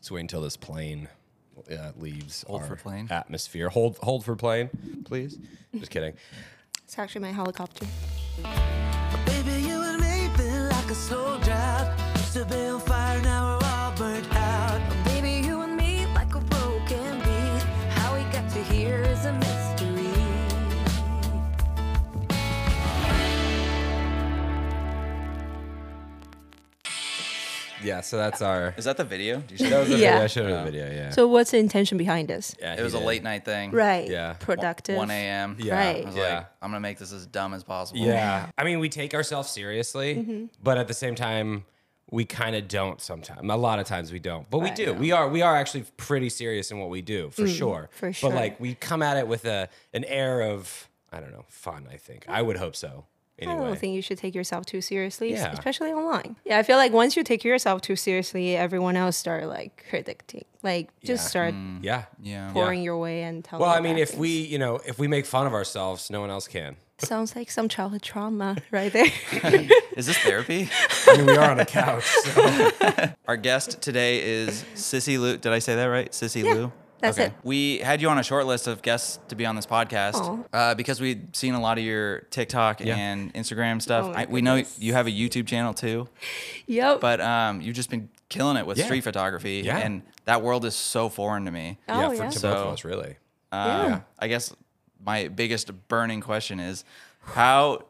Let's wait until this plane leaves our atmosphere. Hold for plane, please. Just kidding. It's actually my helicopter. Baby, you and me feel like a slow drought. Used to be on fire, now we're all burnt out. Baby, you and me like a broken beat. How we got to here is a mystery. Yeah, so that's our... Is that the video? That was the video. I showed her the video, yeah. So what's the intention behind this? Yeah, it was a late night thing. Right. Yeah. Productive. 1 a.m. Yeah. Right. I was like, I'm going to make this as dumb as possible. Yeah. I mean, we take ourselves seriously, but at the same time, we kind of don't sometimes. A lot of times we don't, but we do. We are actually pretty serious in what we do, for sure. For sure. But like, we come at it with an air of, I don't know, fun, I think. I would hope so. Anyway. I don't think you should take yourself too seriously, especially online. Yeah, I feel like once you take yourself too seriously, everyone else start like critiquing, like just start pouring your way and telling. Well, I mean, if we, you know, if we make fun of ourselves, no one else can. Sounds like some childhood trauma right there. Is this therapy? I mean, we are on a couch. So. Our guest today is Sissi Lu. Did I say that right? Sissi Lu. That's it. We had you on a short list of guests to be on this podcast because we'd seen a lot of your TikTok and Instagram stuff. We know you have a YouTube channel too. Yep. But you've just been killing it with street photography. Yeah. And that world is so foreign to me. Oh, yeah, to both of us, really. I guess my biggest burning question is how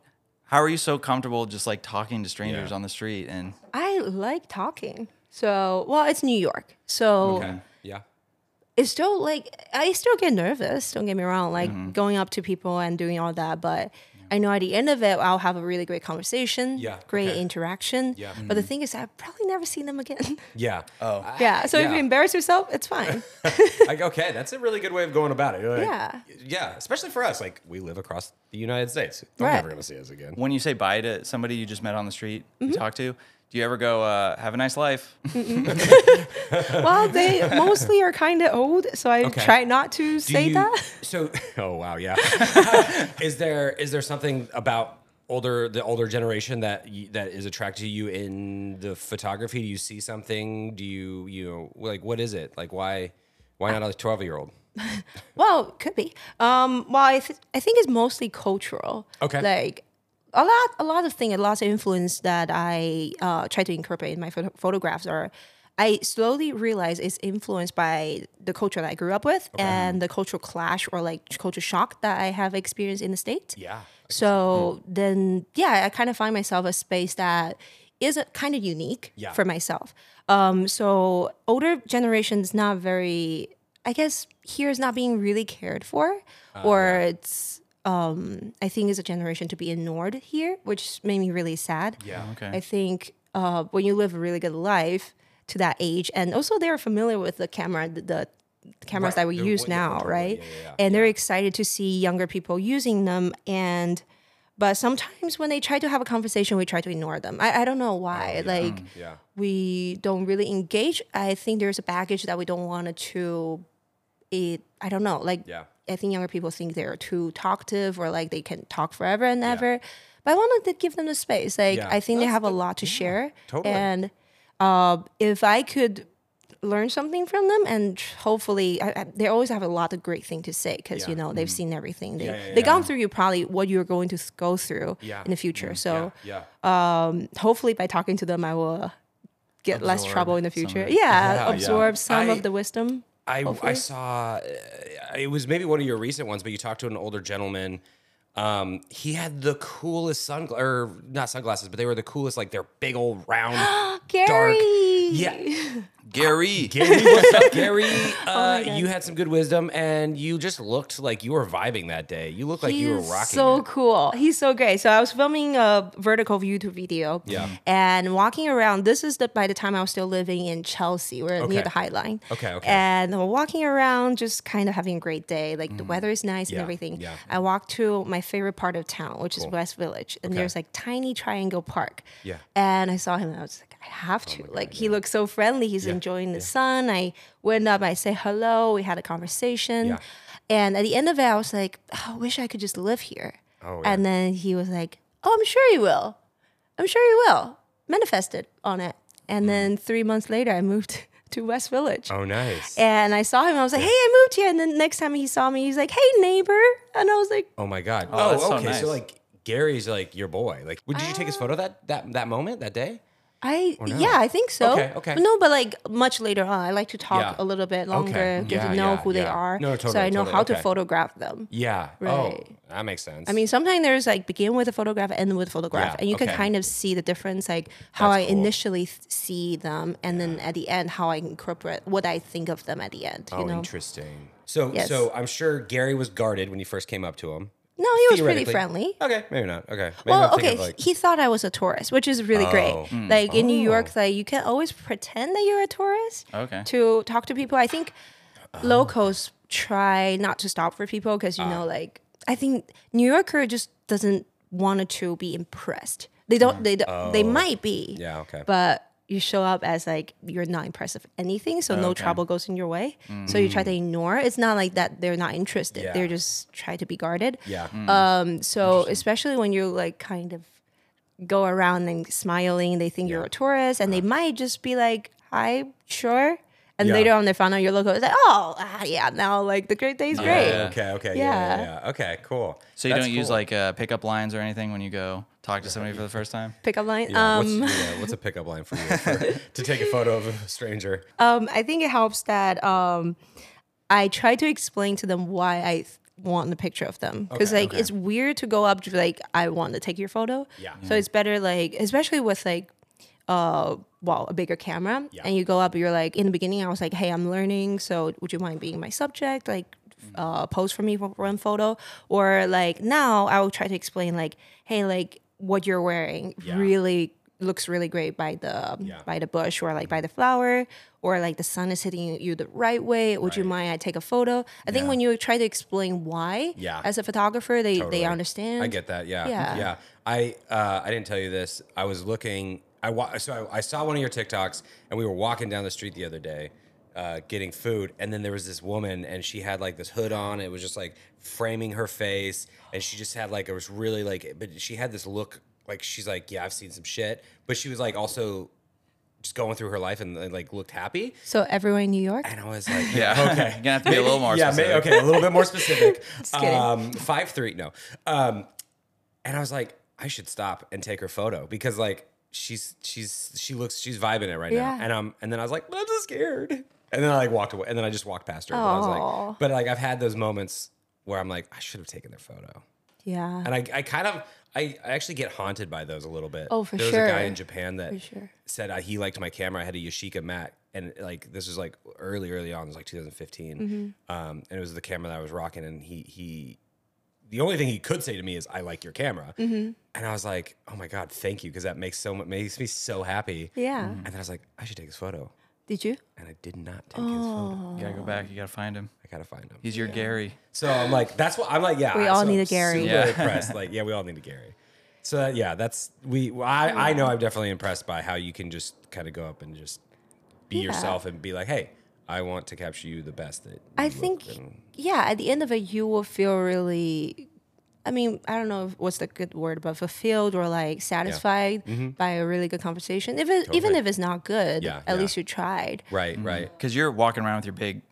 are you so comfortable just like talking to strangers on the street? And I like talking. So, well, it's New York. So... Okay. Yeah. It's still like, I still get nervous, don't get me wrong, like going up to people and doing all that. But I know at the end of it, I'll have a really great conversation, great interaction. Yeah. But the thing is, I've probably never seen them again. Yeah. Oh. Yeah. So if you embarrass yourself, it's fine. Like, okay, that's a really good way of going about it. Like, yeah. Especially for us. Like, we live across the United States. They're never going to see us again. When you say bye to somebody you just met on the street, you talk to, do you ever go, have a nice life? Well, they mostly are kind of old, so I try not to say that. So, oh, wow, yeah. Is there something about the older generation that is attracted to you in the photography? Do you see something? Do you, like, what is it? Like, why not a 12-year-old? Well, could be. Well, I think it's mostly cultural. Okay. Like... A lot of influence that I try to incorporate in my photographs are, I slowly realize it's influenced by the culture that I grew up with and the cultural clash or like culture shock that I have experienced in the States. Yeah. So then, I kind of find myself a space that is kind of unique for myself. So older generation's not very, I guess here is not being really cared for it's... I think it's a generation to be ignored here, which made me really sad. Yeah, okay. I think when you live a really good life to that age, and also they're familiar with the camera, the cameras that we use now, right? And they're excited to see younger people using them. But sometimes when they try to have a conversation, we try to ignore them. I don't know why. We don't really engage. I think there's a baggage that we don't want to... I don't know. Like. Yeah. I think younger people think they're too talkative or like they can talk forever and ever. But I want to give them the space. Like I think they have a lot to share. Totally. And if I could learn something from them and hopefully they always have a lot of great things to say because, they've seen everything. They've gone through probably what you're going to go through in the future. So hopefully by talking to them, I will get less trouble in the future. Absorb some of the wisdom. I saw, it was maybe one of your recent ones, but you talked to an older gentleman. He had the coolest not sunglasses, but they were the coolest, like they're big old round, Gary. Dark. Yeah. Gary. Gary, what's up, Gary? You had some good wisdom, and you just looked like you were vibing that day. You looked like you were rocking. So cool. He's so great. So I was filming a vertical YouTube video, and walking around. This is by the time I was still living in Chelsea, we're near the High Line. Okay. And walking around, just kind of having a great day. Like the weather is nice and everything. Yeah. I walked to my favorite part of town, which is West Village, and there's like tiny Triangle Park. Yeah. And I saw him, and I was like, I have to. He looks so friendly. He's enjoying the sun. I went up, I say hello, we had a conversation. Yeah. And at the end of it, I was like, oh, I wish I could just live here. Oh, yeah. And then he was like, oh, I'm sure you will. I'm sure you will. Manifested on it. And then 3 months later, I moved to West Village. Oh, nice. And I saw him. I was like, hey, I moved here. And then next time he saw me, he's like, hey, neighbor. And I was like, oh, my God. Oh, that's okay. So, nice. So, like, Gary's, like, your boy. Like, did you take his photo that moment, that day? Yeah, I think so. Okay. No, but like much later on, I like to talk a little bit longer, get to know who they are, so I know how to photograph them. Yeah. Right. Oh, that makes sense. I mean, sometimes there's like begin with a photograph, end with a photograph, and you can kind of see the difference, like how I initially see them, and then at the end how I incorporate what I think of them at the end. You know? Interesting. So, so I'm sure Gary was guarded when you first came up to him. No, he was pretty friendly. Okay, maybe not. Okay. Maybe he thought I was a tourist, which is really great. Like in New York, like you can always pretend that you're a tourist to talk to people. I think locals try not to stop for people because, you know, like I think New Yorker just doesn't want to be impressed. They don't, they might be. Yeah, okay. But you show up as like you're not impressed with anything, so no trouble goes in your way. Mm. So you try to ignore. It's not like that they're not interested. Yeah. They're just try to be guarded. Yeah. Mm. So especially when you like kind of go around and smiling, they think you're a tourist, and they might just be like, "Hi, sure." And later on, they found out you're local. It's like, oh, yeah, now like the great day's great. Yeah. Okay, yeah. Okay, cool. So you don't use like pickup lines or anything when you go talk to somebody for the first time? Pickup line? Yeah. What's a pickup line for you to take a photo of a stranger? I think it helps that I try to explain to them why I want the picture of them. Because like it's weird to go up to like, I want to take your photo. Yeah. So it's better like, especially with like, a bigger camera, and you go up, you're like, in the beginning, I was like, hey, I'm learning, so would you mind being my subject? Like, pose for me for one photo. Or like, now I will try to explain like, hey, like, what you're wearing really looks really great by the bush or like by the flower, or like the sun is hitting you the right way. Would you mind I take a photo? I think when you try to explain why, as a photographer, they understand. I get that, yeah. I didn't tell you this. I was looking... I saw one of your TikToks, and we were walking down the street the other day getting food, and then there was this woman, and she had like this hood on. It was just like framing her face, and she just had like, it was really like, but she had this look like she's like, yeah, I've seen some shit, but she was like also just going through her life and like looked happy. So everyone in New York? And I was like, yeah, okay. You're going to have to be a little more specific. Okay, a little bit more specific. Just kidding. 5'3", no. And I was like, I should stop and take her photo because like, she's vibing it right now, and then I was like, well, I'm so scared, and then I like walked away, and then I just walked past her. And I was like, but like I've had those moments where I'm like, I should have taken their photo, and I actually get haunted by those a little bit. Oh, for sure. There was a guy in Japan that said he liked my camera. I had a Yashica Mac, and like this was like early on, it was like 2015, and it was the camera that I was rocking, and he. The only thing he could say to me is, I like your camera. And I was like, oh my God, thank you. Because that makes me so happy. Yeah. And then I was like, I should take his photo. Did you? And I did not take his photo. You gotta go back. You gotta find him. I gotta find him. He's your Gary. So I'm like, that's what I'm like, we all need a Gary. Super impressed. Like, we all need a Gary. So I know I'm definitely impressed by how you can just kind of go up and just be yourself and be like, hey, I want to capture you the best that I think. At the end of it, you will feel really, I mean, I don't know what's the good word, but fulfilled or like satisfied by a really good conversation. Even if it's not good, at least you tried. Right. Because you're walking around with your big,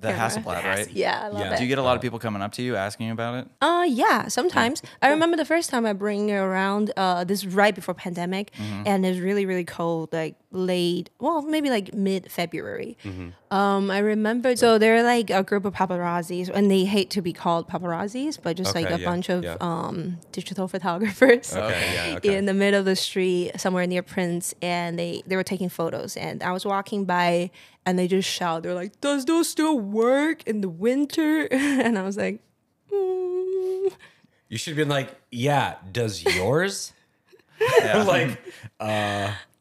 Hasselblad, right? Yeah, I love it. Do you get a lot of people coming up to you asking you about it? Yeah, sometimes. I remember the first time I bring it around, this is right before pandemic, and it's really, really cold, like maybe like mid-February. I remember, so they're like a group of paparazzis, and they hate to be called paparazzis, but just like a bunch of digital photographers in the middle of the street, somewhere near Prince, and they were taking photos, and I was walking by, and they just shout, they're like, does those still work in the winter? And I was like, You should have been like, yeah, does yours? I'm like,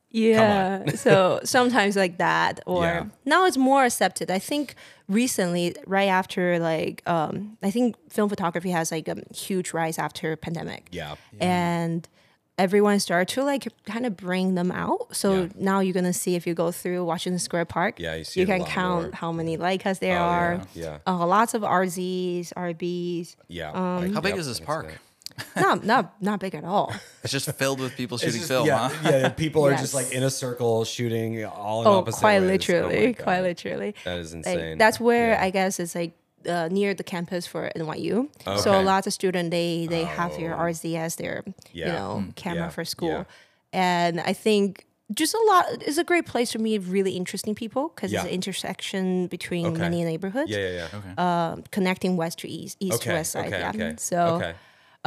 yeah. So sometimes like that, or now it's more accepted. I think recently, right after like, I think film photography has like a huge rise after pandemic. Yeah. And everyone started to like kind of bring them out. So now you're going to see if you go through Washington Square Park, you can count how many Leicas there are. Lots of RZs, RBs. How big is this park? Not big at all. It's just filled with people shooting just, film, yeah, huh? Yeah, people are just like in a circle shooting all in opposite ways. Literally, oh, quite literally. That is insane. Like, that's where I guess it's like near the campus for NYU. Okay. So lots of students, they have their RZS, their camera for school. Yeah. And I think just a lot, it's a great place to meet really interesting people because it's an intersection between many neighborhoods. Yeah. Okay. Connecting west to east, east to west side. So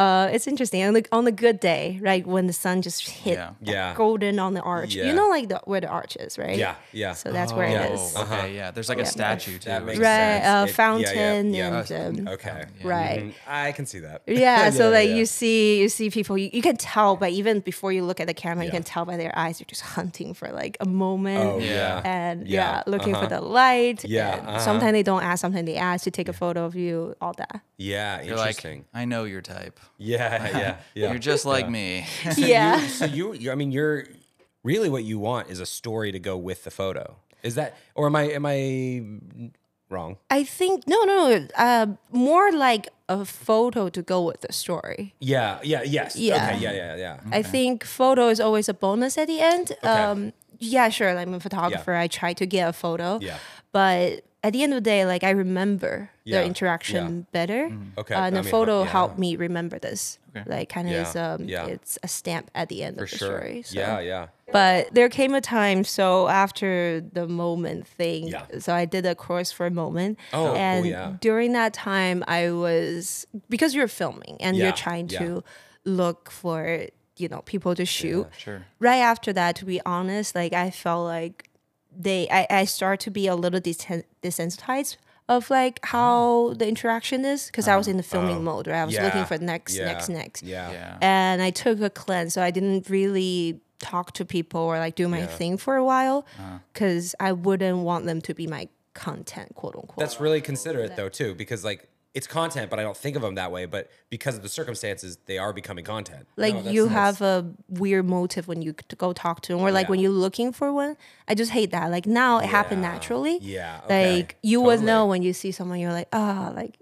it's interesting. And like on a good day, right, when the sun just hit golden on the arch, you know, like where the arch is, right? Yeah. So that's where it is. There's like a statue too, right? Fountain. And right. Mm-hmm. I can see that. Yeah. So like you see people. You can tell, but even before you look at the camera, you can tell by their eyes they're just hunting for like a moment. And looking for the light. Sometimes they don't ask. Sometimes they ask to take a photo of you. All that. Yeah. Interesting. You're like, I know your type. You're just like me. So you're really what you want is a story to go with the photo. Is that, or am I wrong? I think no. More like a photo to go with the story. Okay. I think photo is always a bonus at the end. Okay. I'm a photographer. I try to get a photo. Yeah, but at the end of the day, like I remember the interaction better. Mm-hmm. Okay, and the photo helped me remember this. Okay. Like kind of it's a stamp at the end of the story. So. Yeah. But there came a time, so after the moment thing, so I did a course for a moment. During that time, I was, because you're filming and you're trying to look for people to shoot. Yeah, sure. Right after that, to be honest, like I felt like I start to be a little desensitized of like how the interaction is because I was in the filming mode, right? I was looking for next. Yeah. And I took a cleanse, so I didn't really talk to people or like do my thing for a while because I wouldn't want them to be my content, quote unquote. That's really considerate though too, because like it's content, but I don't think of them that way. But because of the circumstances, they are becoming content. Like have a weird motive when you go talk to them, or like when you're looking for one. I just hate that. Like now it happened naturally. Yeah. Okay. Like you would know when you see someone, you're like, they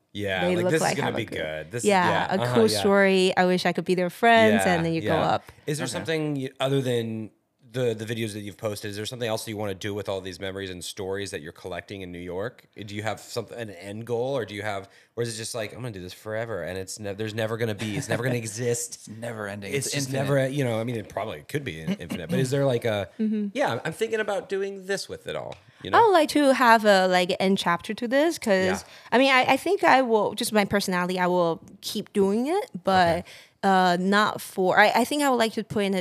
like look this like this is gonna be good. This is a cool story. I wish I could be their friends, and then you go up. Is there something other than the videos that you've posted? Is there something else that you want to do with all these memories and stories that you're collecting in New York? Do you have an end goal, or is it just like I'm gonna do this forever and it's never gonna exist, it's never ending, it's just infinite. Never, I mean, it probably could be infinite, but is there like a I'm thinking about doing this with it all? I would like to have a end chapter to this because I mean I think I will, just my personality, I will keep doing it, but not for. I think I would like to put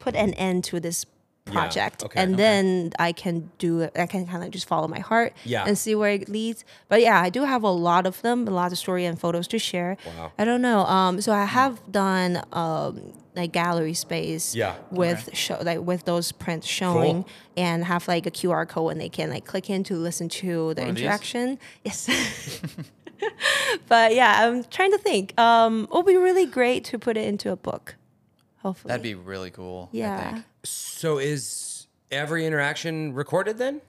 put an end to this project, then I can do it. I can kind of just follow my heart and see where it leads. But I do have a lot of story and photos to share. Wow. I don't know. So I have done like gallery space with show, like with those prints showing, and have like a QR code and they can like click in to listen to the interaction. Yes. But I'm trying to think. It would be really great to put it into a book. Hopefully. That'd be really cool. Yeah. I think. So is every interaction recorded then?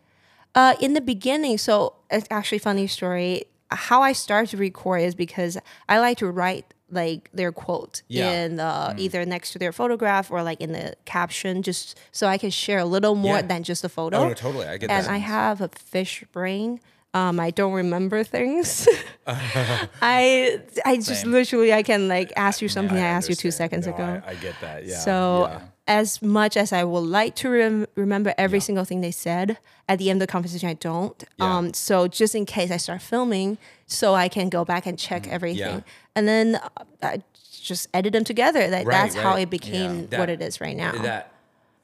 In the beginning, so it's actually a funny story. How I started to record is because I like to write like their quote in either next to their photograph or like in the caption, just so I can share a little more than just the photo. Oh, no, totally. I get that. And I have a fish brain. I don't remember things. I just literally, I can like ask you something I asked you 2 seconds ago. I get that. Yeah. So as much as I would like to remember every single thing they said, at the end of the conversation, I don't. Yeah. So just in case I start filming, so I can go back and check everything. Yeah. And then I just edit them together. That's how it became what it is right now. That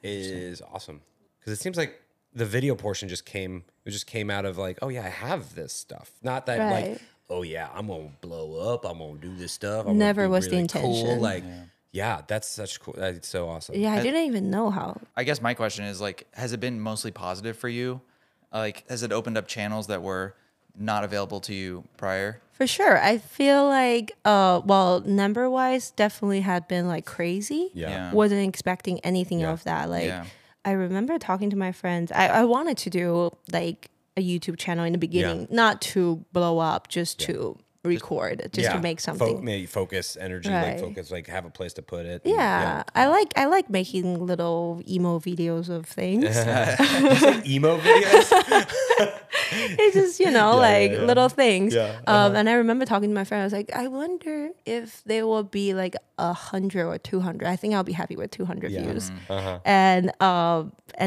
is awesome. Because it seems like the video portion just came out of like, oh yeah, I have this stuff. Not that like, oh yeah, I'm gonna blow up, I'm gonna do this stuff. I'm Never was really the intention. Cool. Like, that's such cool. That's so awesome. Yeah, I didn't even know how. I guess my question is like, has it been mostly positive for you? Like, has it opened up channels that were not available to you prior? For sure. I feel like, number wise, definitely had been like crazy. Yeah. Wasn't expecting anything of that. Like. Yeah. I remember talking to my friends. I wanted to do like a YouTube channel in the beginning, not to blow up, just to record just to make something. Maybe focus energy, right. like have a place to put it. Yeah. I like making little emo videos of things. Emo videos? It's just, you know, little things. Yeah. And I remember talking to my friend. I was like, I wonder if there will be like 100 or 200. I think I'll be happy with 200 views. And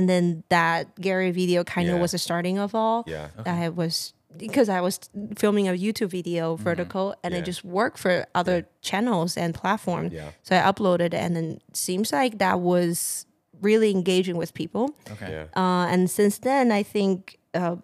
then that Gary video kind of was the starting of all. Yeah. Okay. Because I was filming a YouTube video vertical and it just worked for other channels and platforms. Yeah. So I uploaded it and then it seems like that was really engaging with people. Okay. Yeah. And since then, I think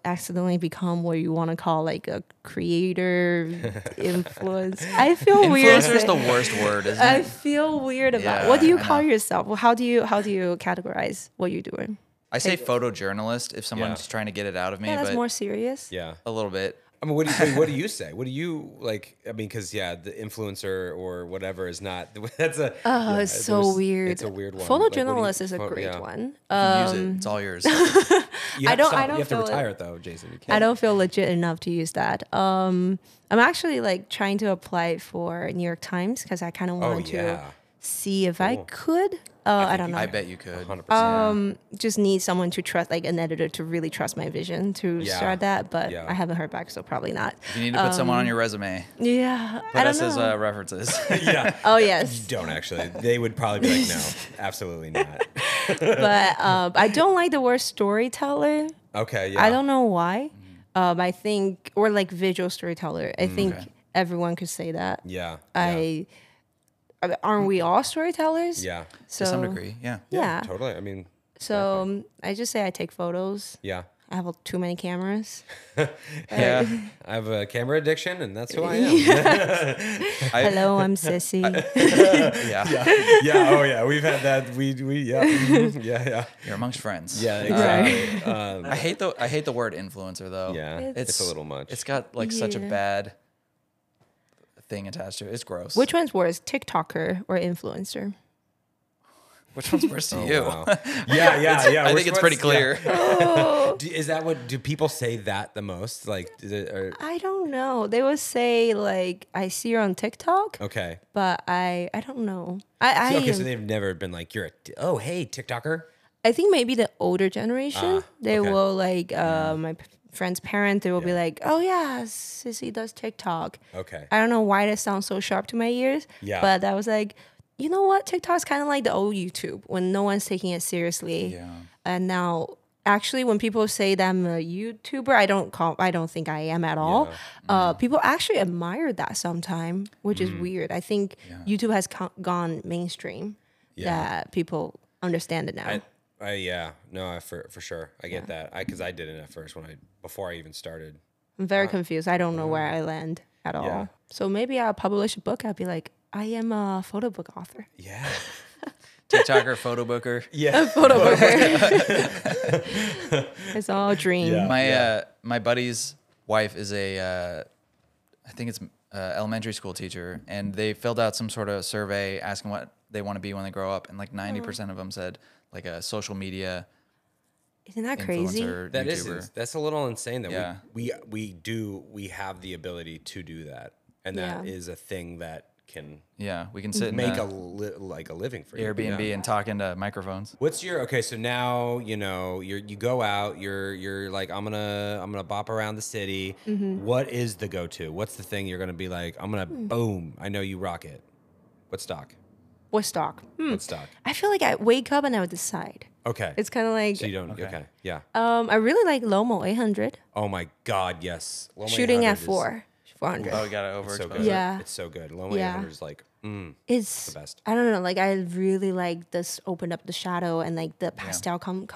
accidentally become what you want to call like a creator influence. I feel weird. Influencer is the worst word, isn't it? I feel weird about it. What do you call yourself? How do you categorize what you're doing? I say photojournalist if someone's trying to get it out of me. Yeah, that's but more serious. Yeah, a little bit. I mean, what do you say? What do you like? I mean, because the influencer or whatever is not. That's a. Oh, yeah, it's so weird. It's a weird one. Photojournalist is a great one. You can use it. It's all yours. I don't. You have to retire it though, Jason. You can't. I don't feel legit enough to use that. I'm actually like trying to apply for New York Times because I kind of want to see if I could. I don't know. I bet you could. 100%. Just need someone to trust, like an editor to really trust my vision to start that. But I haven't heard back, so probably not. You need to put someone on your resume. Yeah, Put us as references. Yeah. Oh yes. You don't actually. They would probably be like, no, absolutely not. But I don't like the word storyteller. Okay. Yeah. I don't know why. I think or like visual storyteller. I think everyone could say that. Yeah. Aren't we all storytellers? Yeah. So, to some degree, yeah. Totally. I mean. So I just say I take photos. Yeah. I have too many cameras. Yeah. I have a camera addiction, and that's who I am. Hello, I'm Sissi. Oh, yeah. We've had that. We You're amongst friends. Yeah, exactly. I hate the word influencer though. Yeah. It's a little much. It's got like such a bad thing attached to it. It's gross. Which one's worse, TikToker or influencer? Which one's worse to you? Wow. Yeah. I think it's pretty clear. Yeah. Is that what do people say that the most? Like, I don't know. They will say like, I see you on TikTok. Okay. But I don't know. So they've never been like, hey TikToker. I think maybe the older generation they will like my friend's parent, they will be like, oh yeah, Sissi does TikTok. Okay. I don't know why that sounds so sharp to my ears. Yeah. But I was like, you know what? TikTok's kind of like the old YouTube when no one's taking it seriously. Yeah. And now actually when people say that I'm a YouTuber, I don't think I am at all. Yeah. People actually admire that sometime, which is weird. I think YouTube has gone mainstream that people understand it now. For sure. I get that. Because I didn't at first before I even started. I'm very confused. I don't know where I land at all. So maybe I'll publish a book. I'll be like, I am a photo book author. Yeah. TikToker, photo booker. Yeah. Photo booker. It's all a dream. Yeah. My buddy's wife is I think it's elementary school teacher, and they filled out some sort of survey asking what they want to be when they grow up, and like 90% of them said like a social media. Isn't that crazy? That is. That's a little insane that we have the ability to do that, and that is a thing that can. Yeah, we can sit make a living for you. Airbnb and talk into microphones. What's your So now you go out. You're like I'm gonna bop around the city. Mm-hmm. What is the go-to? What's the thing you're gonna be like? I'm gonna boom. I know you rock it. What stock? I feel like I wake up and I would decide. Okay. It's kind of like... So you don't... Okay. Yeah. I really like Lomo 800. Oh, my God. Yes. Lomo shooting at 400. Oh, we got it over. It's so good. Yeah. It's so good. Lomo 800 is like... it's the best. I don't know. Like, I really like this opened up the shadow and like the pastel coming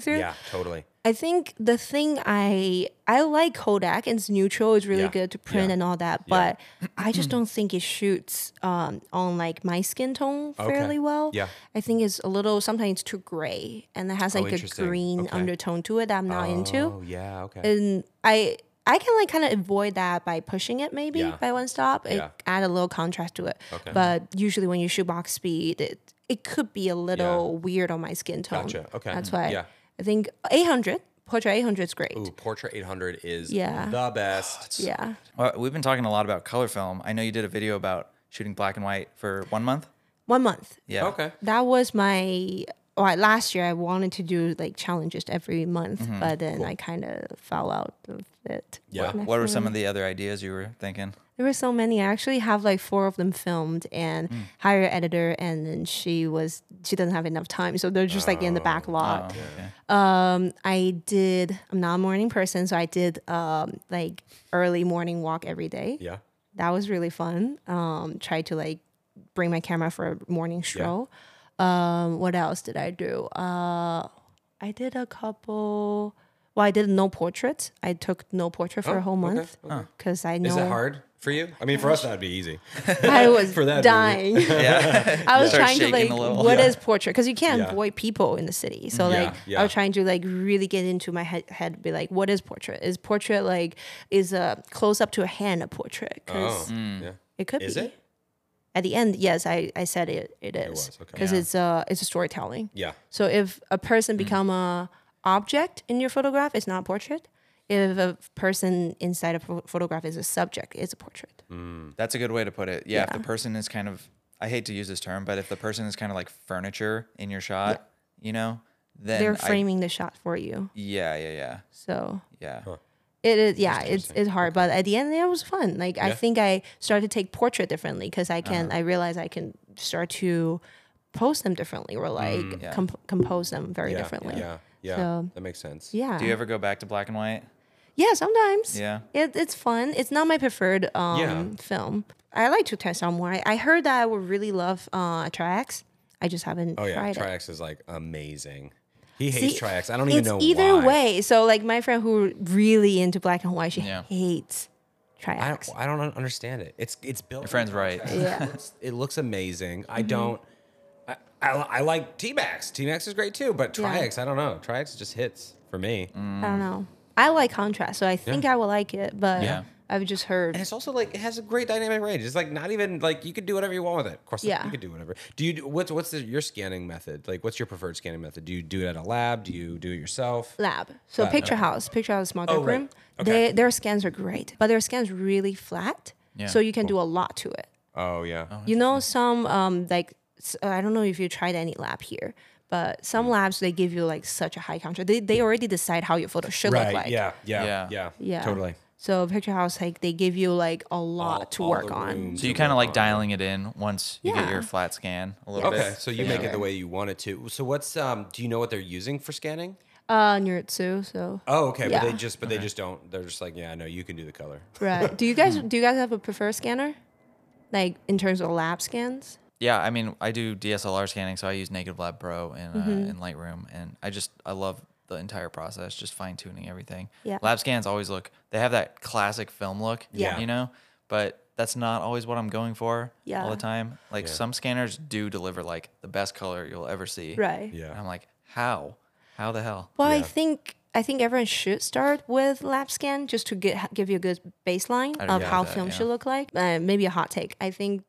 through. Yeah, totally. I think the thing I like Kodak, and it's neutral. It's really good to print and all that, but I just don't think it shoots on like my skin tone fairly well. Yeah, I think it's a little sometimes it's too gray, and it has like a green undertone to it that I'm not into. Oh yeah, okay. And I can like kind of avoid that by pushing it maybe by one stop and add a little contrast to it. Okay. But usually when you shoot box speed, it could be a little weird on my skin tone. Gotcha. Okay. That's why I think 800, Portrait 800 is great. Ooh, Portrait 800 is the best. Yeah. Well, we've been talking a lot about color film. I know you did a video about shooting black and white for 1 month. 1 month. Yeah. Okay. That was my... Well, last year I wanted to do like challenges every month, but then I kind of fell out of it. Yeah. What were some of the other ideas you were thinking? There were so many. I actually have like 4 of them filmed and hired an editor, and then she doesn't have enough time, so they're just like in the backlog. I'm not a morning person, so I did like early morning walk every day. Yeah. That was really fun. Tried to like bring my camera for a morning stroll. Yeah. What else did I do? I did a couple. Well, I did no portrait. I took no portrait for a whole month because I know. Is it hard for you? I mean, for us that'd be easy. I was dying. Yeah. I was trying to like, what is portrait? Because you can't avoid people in the city. So like, I was trying to like really get into my head, be like, what is portrait? Is portrait like is a close up to a hand a portrait? Because it could be. Is it? At the end, yes, I said it is, because it's a storytelling. Yeah. So if a person become a object in your photograph, it's not a portrait. If a person inside a photograph is a subject, it's a portrait. That's a good way to put it. Yeah, if the person is kind of, I hate to use this term, but if the person is kind of like furniture in your shot, you know, then they're framing the shot for you. Yeah. So. Yeah. Huh. It is, yeah, it's hard, but at the end it was fun. Like I think I started to take portrait differently because I can, I realized I can start to pose them differently or like compose them very differently. Yeah, so, that makes sense. Yeah. Do you ever go back to black and white? Yeah, sometimes. Yeah, it's fun. It's not my preferred film. I like to test out more. I heard that I would really love Tri-X. I just haven't. Tried Tri-X is like amazing. He hates Tri-X. I don't even know either why. Way. So like my friend who really into black and white, she hates Tri-X. I don't understand it. It's built. Your friend's right. Yeah. It looks amazing. I don't. I like T-Max. T-Max is great too, but Tri-X, I don't know. Tri-X just hits for me. I don't know. I like contrast, so I think I will like it. But I've just heard. And it's also like it has a great dynamic range. It's like not even like you could do whatever you want with it. Of course, you could do whatever. Do you what's your scanning method? Like what's your preferred scanning method? Do you do it at a lab? Do you do it yourself? Lab. So Picture House Small Group Room. Okay. Their scans are great, but their scans really flat. Yeah. So you can do a lot to it. Oh yeah. Oh, you know some like I don't know if you tried any lab here. But some labs, they give you like such a high contrast. They already decide how your photo should look like. Yeah. Totally. So Picture House, like they give you like a lot to work on. So you kind of like dialing it in once you get your flat scan a little bit. Okay, so you make it the way you want it to. So what's do you know what they're using for scanning? Neuritsu. So. Oh, okay. Yeah. But they just don't. They're just like no, you can do the color. Right. Do you guys have a preferred scanner, like in terms of lab scans? Yeah, I mean, I do DSLR scanning, so I use Negative Lab Pro and Lightroom, and I love the entire process, just fine-tuning everything. Yeah. Lab scans always look, they have that classic film look, you know, but that's not always what I'm going for all the time. Like some scanners do deliver like the best color you'll ever see. Right. Yeah. And I'm like, how? How the hell? Well, I think everyone should start with lab scan just to give you a good baseline of how film should look like. Maybe a hot take. I think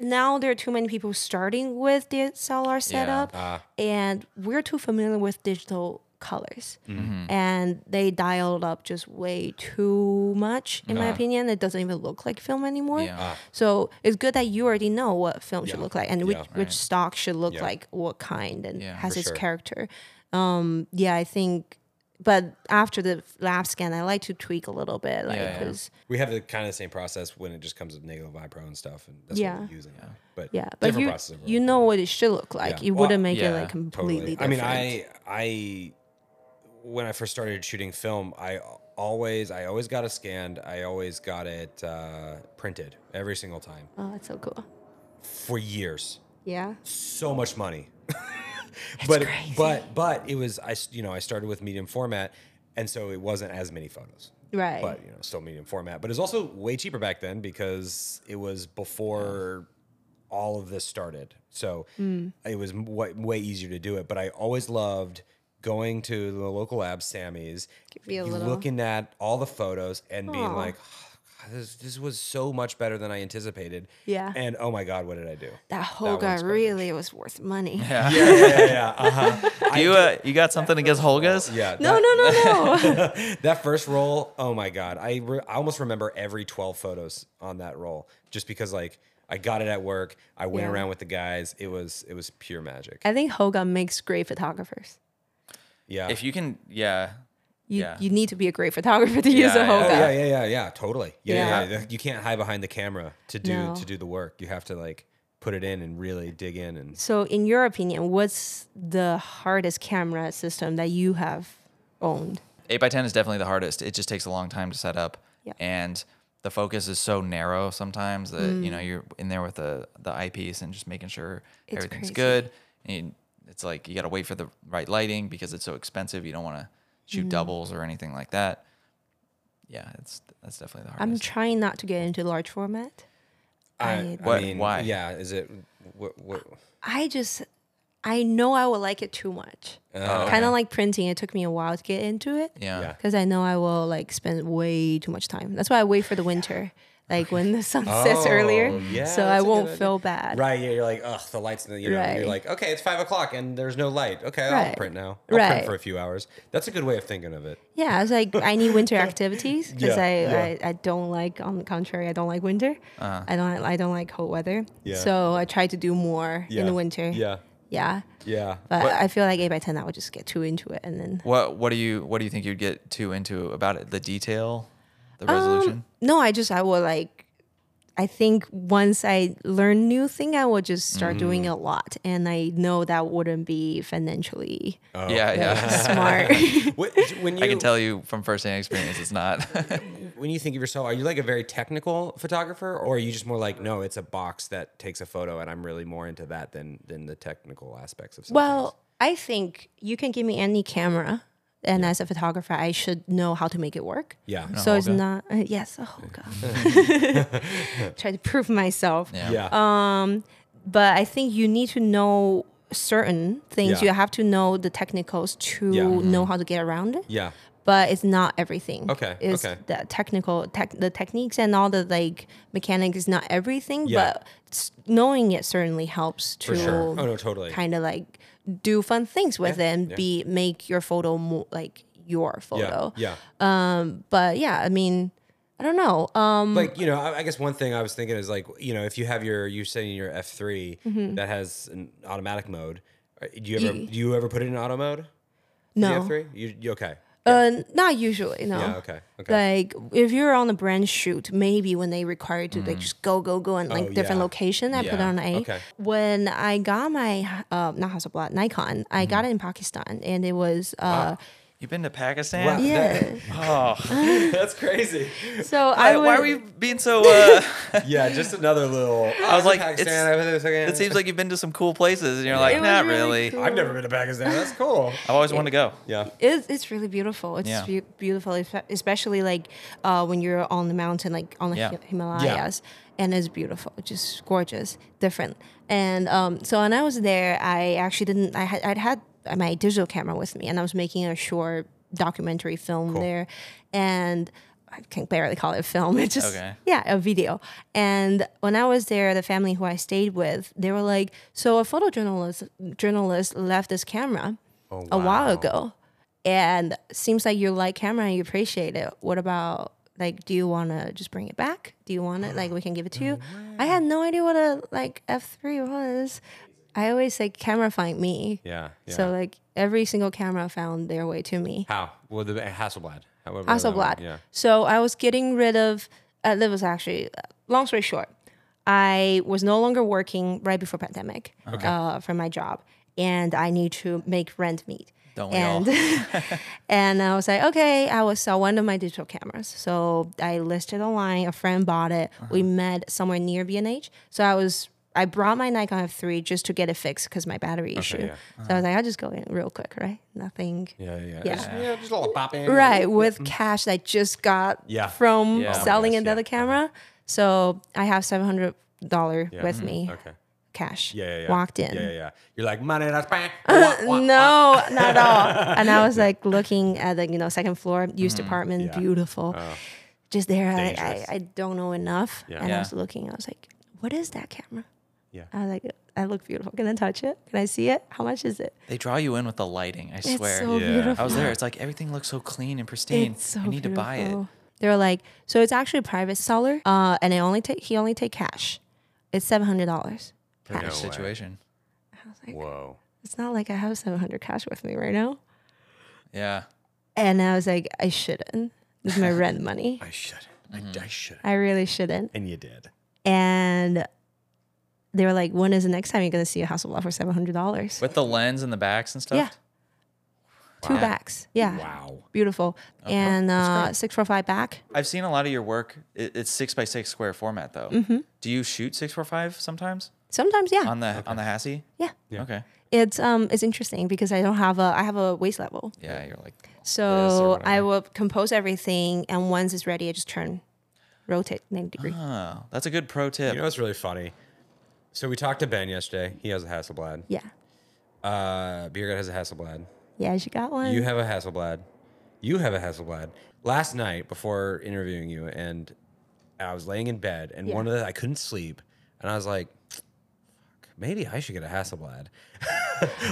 now there are too many people starting with DSLR setup, and we're too familiar with digital colors, and they dialed up just way too much. In my opinion, it doesn't even look like film anymore. So it's good that you already know what film should look like and which stock should look like what kind and has its character. I think. But after the lab scan, I like to tweak a little bit. Like, we have the kind of same process when it just comes with Negative Lab Pro and stuff, and that's what we're using. Yeah. But you know what it should look like. Yeah. You wouldn't make it like completely different. I mean, I when I first started shooting film, I always got it scanned. I always got it printed every single time. Oh, that's so cool. For years. Yeah. So much money. But it was, I started with medium format, and so it wasn't as many photos. Right. But, still medium format. But it was also way cheaper back then because it was before all of this started. So it was way easier to do it. But I always loved going to the local lab, Sammy's, looking at all the photos and being like, this was so much better than I anticipated. Yeah. And oh my God, what did I do? That Holga really was worth money. Yeah. You got something against Holgas? Yeah. No. That first roll, oh my God. I almost remember every 12 photos on that roll just because like I got it at work. I went around with the guys. It was pure magic. I think Holga makes great photographers. Yeah. If you can, You need to be a great photographer to use a Holga. Totally. Yeah. You can't hide behind the camera to do the work. You have to like put it in and really dig in. And so, in your opinion, what's the hardest camera system that you have owned? 8x10 is definitely the hardest. It just takes a long time to set up, and the focus is so narrow sometimes that you're in there with the eyepiece and just making sure everything's good. And it's like you got to wait for the right lighting because it's so expensive. You don't want to shoot doubles or anything like that. Yeah, that's definitely the hardest. I'm trying not to get into large format. Why? Yeah, is it? What? I know I will like it too much. Kind of like printing. It took me a while to get into it. Yeah. Because I know I will like spend way too much time. That's why I wait for the winter. Like when the sun sets earlier, so I won't feel bad. Right, yeah, you're like, ugh, the lights, you're like, okay, it's 5 o'clock and there's no light. Okay, I'll print now. I'll print for a few hours. That's a good way of thinking of it. Yeah, I was like, I need winter activities because I don't like, on the contrary, I don't like winter. I don't like cold weather. Yeah. So I try to do more in the winter. Yeah. Yeah. Yeah. But I feel like 8x10, I would just get too into it and then. What do you think you'd get too into about it? The detail? The resolution? No, I will like, I think once I learn new thing, I will just start doing a lot. And I know that wouldn't be financially smart. I can tell you from firsthand experience, it's not. When you think of yourself, are you like a very technical photographer or are you just more like, no, it's a box that takes a photo and I'm really more into that than the technical aspects of something? Well, I think you can give me any camera. And as a photographer, I should know how to make it work. Yeah. No, so it's not... Holga. Try to prove myself. Yeah. But I think you need to know certain things. Yeah. You have to know the technicals to know how to get around it. Yeah. But it's not everything. Okay. It's the technical... the techniques and all the like mechanics is not everything. Yeah. But knowing it certainly helps to... For sure. Oh, no, totally. Kind of like... do fun things with it and make your photo more like your photo. Yeah. But yeah, I mean, I don't know. Like, you know, I guess one thing I was thinking is like, you know, if you have you're saying your F3 that has an automatic mode, do you ever put it in auto mode? No. The F3? You okay? Yeah. Not usually, no. Yeah, okay. Like, if you're on a brand shoot, maybe when they require you to like, just go and like different location, I put on A. Okay. When I got my, not Hasselblad, Nikon, I got it in Pakistan and it was... wow. You've been to Pakistan? Wow. Yeah. That's crazy. So why were you being so... yeah, just another little... I was like, it seems like you've been to some cool places, and you're like, not really. Cool. I've never been to Pakistan. That's cool. I've always wanted to go. Yeah. It's really beautiful. It's beautiful, especially like when you're on the mountain, like on the Himalayas. Yeah. And it's beautiful, just gorgeous, different. And so when I was there, I actually didn't... I'd had my digital camera with me and I was making a short documentary film there and I can barely call it a film. It's just, a video. And when I was there, the family who I stayed with, they were like, so a journalist left this camera a while ago and seems like you like camera and you appreciate it. What about, like, do you want to just bring it back? Do you want it? Like, we can give it to you. I had no idea what a, like, F3 was. I always say camera find me. Yeah. So like every single camera found their way to me. How? Well, the Hasselblad. However. Hasselblad. Yeah. So I was getting rid of. That was actually. Long story short, I was no longer working right before pandemic for my job, and I need to make rent meet. Don't we all? And I was like, okay, I will sell one of my digital cameras. So I listed online. A friend bought it. We met somewhere near B&H. So I brought my Nikon F3 just to get it fixed because my battery issue. Yeah. So I was like, I'll just go in real quick, right? Nothing. Just a little pop in. Right, with cash that I just got from selling another camera. So I have $700 with me. Okay. Cash. Walked in. You're like, money, that's fine. No, not at all. And I was like looking at the second floor, used apartment, beautiful. just there. I don't know enough. Yeah. And I was looking. I was like, what is that camera? Yeah. I was like, that looks beautiful. Can I touch it? Can I see it? How much is it? They draw you in with the lighting, I swear. It's so beautiful. I was there. It's like everything looks so clean and pristine. It's so beautiful. To buy it. They were like, so it's actually a private seller, and he only take cash. It's $700 cash. No situation. I was like, whoa. It's not like I have $700 cash with me right now. Yeah. And I was like, I shouldn't. This is my rent money. I shouldn't. Mm-hmm. I shouldn't. I really shouldn't. And you did. And they were like, when is the next time you're going to see a Hasselblad for $700? With the lens and the backs and stuff? Yeah. Wow. 2 backs. Yeah. Wow. Beautiful. Okay. And 6x5 back. I've seen a lot of your work. It's 6x6 square format, though. Mm-hmm. Do you shoot 6x5 sometimes? Sometimes, yeah. On the Hassie? Yeah. Okay. It's interesting because I have a waist level. Yeah, you're like... So I will compose everything, and once it's ready, I just rotate 90 degrees. Oh, that's a good pro tip. You know what's really funny? So we talked to Ben yesterday. He has a Hasselblad. Yeah. Beer guy has a Hasselblad. Yeah, she got one. You have a Hasselblad. You have a Hasselblad. Last night, before interviewing you, and I was laying in bed, and I couldn't sleep, and I was like, maybe I should get a Hasselblad.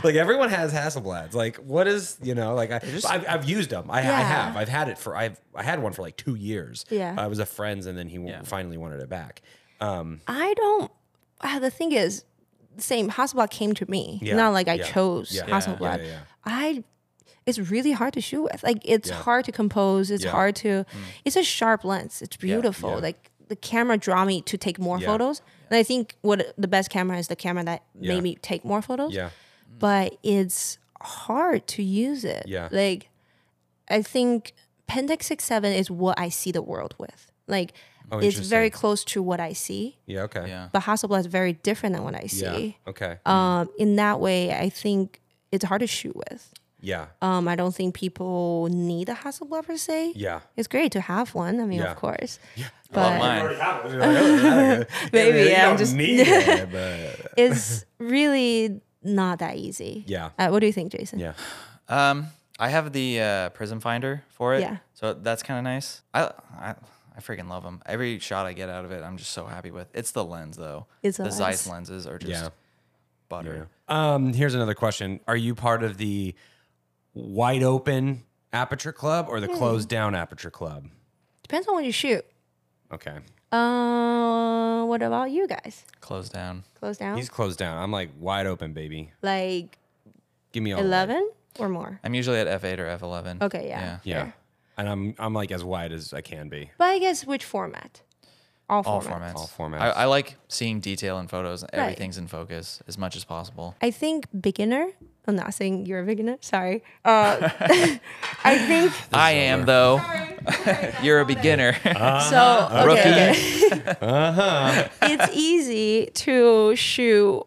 Like, everyone has Hasselblads. Like, what is, you know, like, I've used them. I have. I've had it for, I had one for like 2 years. Yeah. I was a friend's, and then he finally wanted it back. The thing is, same, Hasselblad came to me. Yeah. Not like I chose Hasselblad. Yeah. It's really hard to shoot with. Like, it's hard to compose. It's hard to, it's a sharp lens. It's beautiful. Yeah. Yeah. Like, the camera draw me to take more photos. And I think the best camera is the camera that made me take more photos. Yeah. But it's hard to use it. Yeah. Like, I think Pentax 67 is what I see the world with. Like, it's very close to what I see. Yeah, okay. Yeah. But Hasselblad is very different than what I see. Yeah, okay. In that way, I think it's hard to shoot with. Yeah. I don't think people need a Hasselblad per se. Yeah. It's great to have one. I mean, of course. Yeah. But mine. Maybe I'm just. It's really not that easy. Yeah. What do you think, Jason? Yeah. I have the Prism Finder for it. Yeah. So that's kind of nice. I freaking love them. Every shot I get out of it, I'm just so happy with. It's the lens though. It's the Zeiss lenses are just butter. Yeah. Here's another question: are you part of the wide open aperture club or the closed down aperture club? Depends on when you shoot. Okay. What about you guys? Closed down. Closed down? He's closed down. I'm like wide open, baby. Like, give me all 11 or more? I'm usually at F8 or F11. Okay, yeah. Fair. And I'm like as wide as I can be. But I guess which format? All formats. All formats. I like seeing detail in photos. Everything's in focus as much as possible. I think beginner. I'm not saying you're a beginner. Sorry. I think I am though. Sorry, you're a beginner. So rookie. It's easy to shoot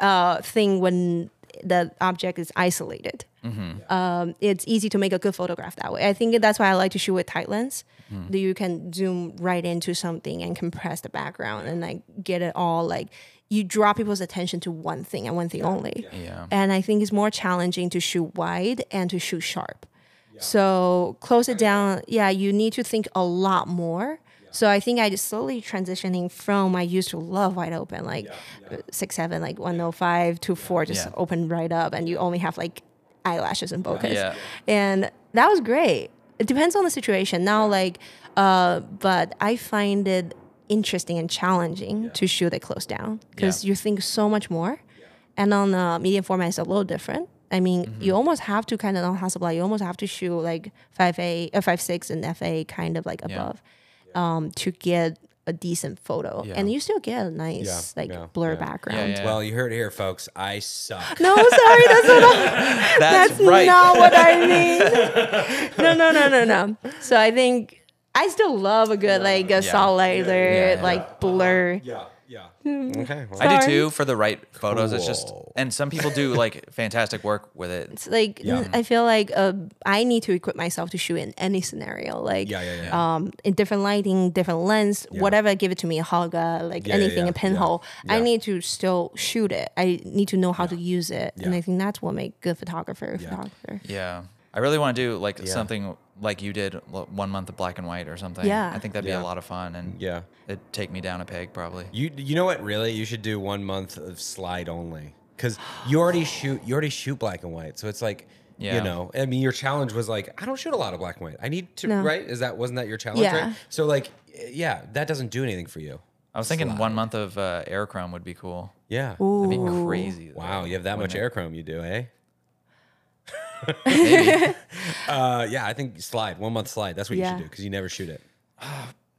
a thing when the object is isolated. Mm-hmm. It's easy to make a good photograph that way. I think that's why I like to shoot with tight lens. Mm. You can zoom right into something and compress the background and like get it all, like you draw people's attention to one thing and one thing only. Yeah. And I think it's more challenging to shoot wide and to shoot sharp. Yeah. So close it down. Yeah, you need to think a lot more. So I think I just slowly transitioning from, I used to love wide open, like 6'7", like 105 to 4, just open right up. And you only have like eyelashes and focus. Yeah. And that was great. It depends on the situation now, like, but I find it interesting and challenging to shoot it close down because you think so much more. Yeah. And on the medium format, it's a little different. I mean, you almost have to kind of, on Hasselblad, you almost have to shoot like 5.6 and F8 kind of like above. To get a decent photo, and you still get a nice blur background. Yeah. Well, you heard it here, folks. I suck. No, sorry, that's not what I mean. No. So I think I still love a good like a solid like blur. Okay. Well. I do too for the right photos. Cool. It's just, and some people do like fantastic work with it. It's like I feel like I need to equip myself to shoot in any scenario. Like in different lighting, different lens, whatever. Give it to me, a Holga, like anything, a pinhole. Yeah. I need to still shoot it. I need to know how to use it, and I think that's what makes good photographer. Yeah. I really want to do like something like you did, 1 month of black and white or something. Yeah. I think that'd be a lot of fun, and it'd take me down a peg probably. You know what? Really, you should do 1 month of slide only, because you already shoot black and white, so it's like. Yeah. You know, I mean, your challenge was like, I don't shoot a lot of black and white. I need to, right? Wasn't that your challenge, right? So like, that doesn't do anything for you. I was thinking 1 month of Airchrome would be cool. Yeah. Ooh. That'd be crazy. Though. Wow, you have that much Airchrome you do, eh? Maybe. I think slide, 1 month slide. That's what you should do, because you never shoot it.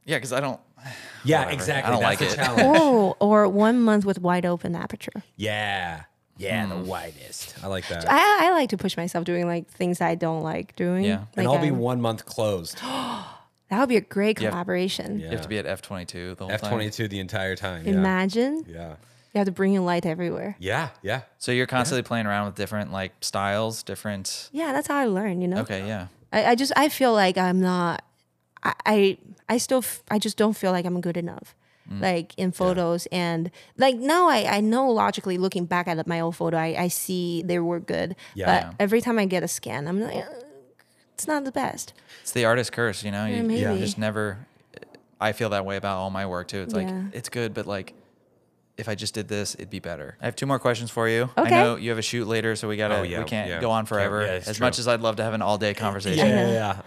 Yeah, because I don't. Yeah, whatever. Exactly. I don't like it. Challenge. Oh, or 1 month with wide open aperture. Yeah. Yeah, the widest. I like that. I like to push myself doing like things I don't like doing. Yeah, like, and I'll be 1 month closed. That would be a great collaboration. You have to be at F22 the whole time. F22 the entire time. Imagine. Yeah. You have to bring your light everywhere. Yeah, yeah. So you're constantly playing around with different like styles, different. Yeah, that's how I learn. You know. Okay. Yeah. I feel like I'm not. I just don't feel like I'm good enough. Like in photos, and like now I know logically, looking back at my old photo, I see they were good, but every time I get a scan, I'm like, it's not the best. It's the artist curse, you know. You just never. I feel that way about all my work too. It's like it's good, but like if I just did this, it'd be better. I have two more questions for you. Okay. I know you have a shoot later, so we gotta we can't go on forever. Yeah, as much as I'd love to have an all day conversation.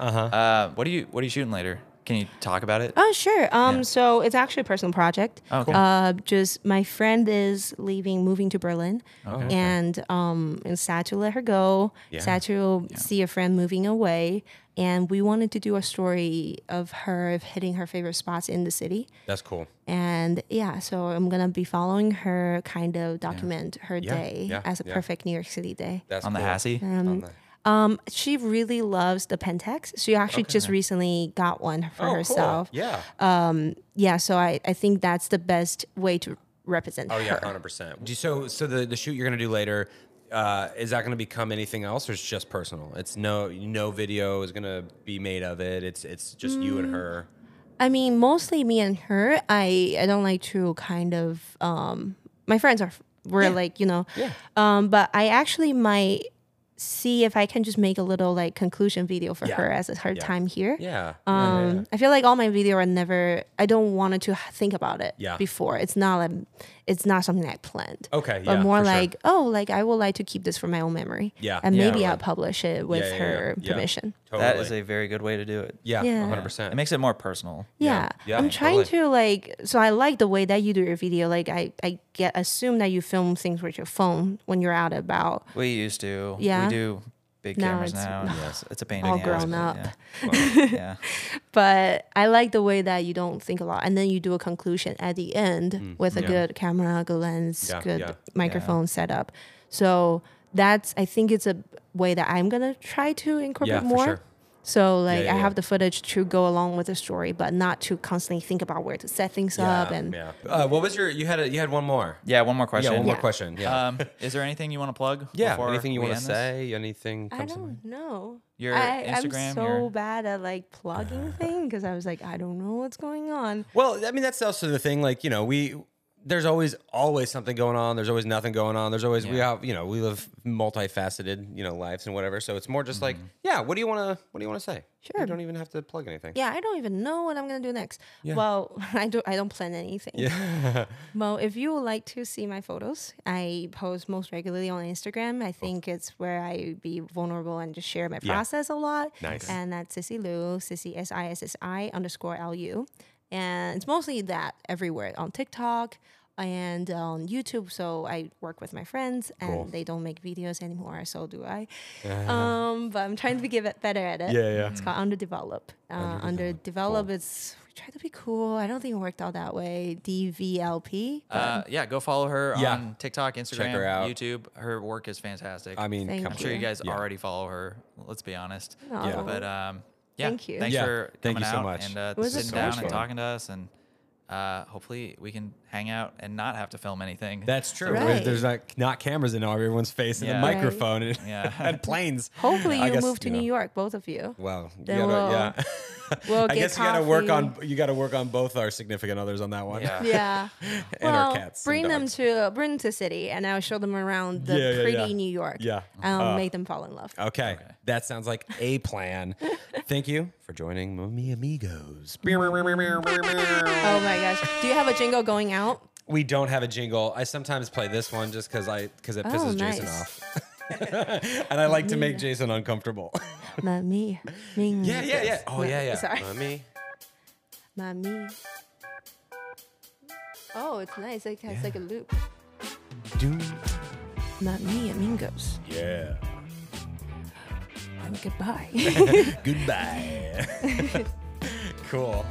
What are you shooting later? Can you talk about it? Oh, sure. So it's actually a personal project. Oh, cool. Just my friend is moving to Berlin, and it's sad to let her go. Yeah. Sad to see a friend moving away, and we wanted to do a story of her hitting her favorite spots in the city. That's cool. And so I'm gonna be following her, kind of document her day as a perfect New York City day. That's on the Hassie. She really loves the Pentax. She actually just recently got one for herself. Cool. Yeah. So I think that's the best way to represent her. Oh, yeah, 100%. So the shoot you're going to do later, is that going to become anything else, or it's just personal? It's no video is going to be made of it. It's just you and her. I mean, mostly me and her. I don't like to kind of, my friends were like, you know. Yeah. But I actually might see if I can just make a little like conclusion video for her as her time here. Yeah. I feel like all my video are never. I don't want to think about it before. It's not something I planned. Okay. But more like I would like to keep this for my own memory. Yeah. And maybe I'll publish it with her permission. Totally. That is a very good way to do it. Yeah. 100%. It makes it more personal. Yeah. Yeah. I'm trying to like. So I like the way that you do your video. Like I assume that you film things with your phone when you're out about. We used to. Yeah. We do big cameras now. Yes, it's a pain in the ass. All grown up. Yeah. Well, But I like the way that you don't think a lot, and then you do a conclusion at the end with a good camera, good lens, good microphone setup. So I think it's a way that I'm gonna try to incorporate more. For sure. So like I have the footage to go along with the story, but not to constantly think about where to set things up. And what was your? You had one more. Yeah, one more question. Yeah, one more question. Yeah. Is there anything you want to plug? Yeah. Anything you want to say? Anything? I don't know. Your Instagram. I'm so bad at like plugging things, because I was like, I don't know what's going on. Well, I mean, that's also the thing. Like, you know, there's always something going on. There's always nothing going on. There's always we live multifaceted, lives and whatever. So it's more just like, what do you want to say? Sure. You don't even have to plug anything. Yeah, I don't even know what I'm going to do next. Yeah. Well, I don't plan anything. Yeah. Well, if you would like to see my photos, I post most regularly on Instagram. I think it's where I be vulnerable and just share my process a lot. Nice. And that's Sissi Lu, Sissi SISSI_LU. And it's mostly that everywhere, on TikTok and on YouTube. So I work with my friends, and they don't make videos anymore, so do I. But I'm trying to get better at it. Yeah. It's called Underdeveloped. Underdeveloped is, we try to be cool. I don't think it worked out that way. DVLP. Go follow her on TikTok, Instagram, check her out. YouTube. Her work is fantastic. I mean, I'm sure you guys already follow her. Let's be honest. Aww. Yeah, but. Yeah. Thank you. Thanks for coming out so much. And sitting down and talking to us. And hopefully we can hang out and not have to film anything. That's true. Right. There's like not cameras in everyone's face and a microphone and, and planes. Hopefully you move to New York, both of you. Well, we'll I guess coffee. you got to work on both our significant others on that one. Yeah. And well, our cats. Bring them to the city, and I'll show them around the pretty New York. Yeah. Make them fall in love. Okay. That sounds like a plan. Thank you for joining Mamiyamigos. Oh my gosh. Do you have a jingle going out? We don't have a jingle. I sometimes play this one just because it pisses Jason off. And I like to make Jason uncomfortable. Mami. Yeah. Oh, yeah. Sorry. Mami. Oh, it's nice. It has like a loop. Mamiyamigos. Yeah. And goodbye. Cool.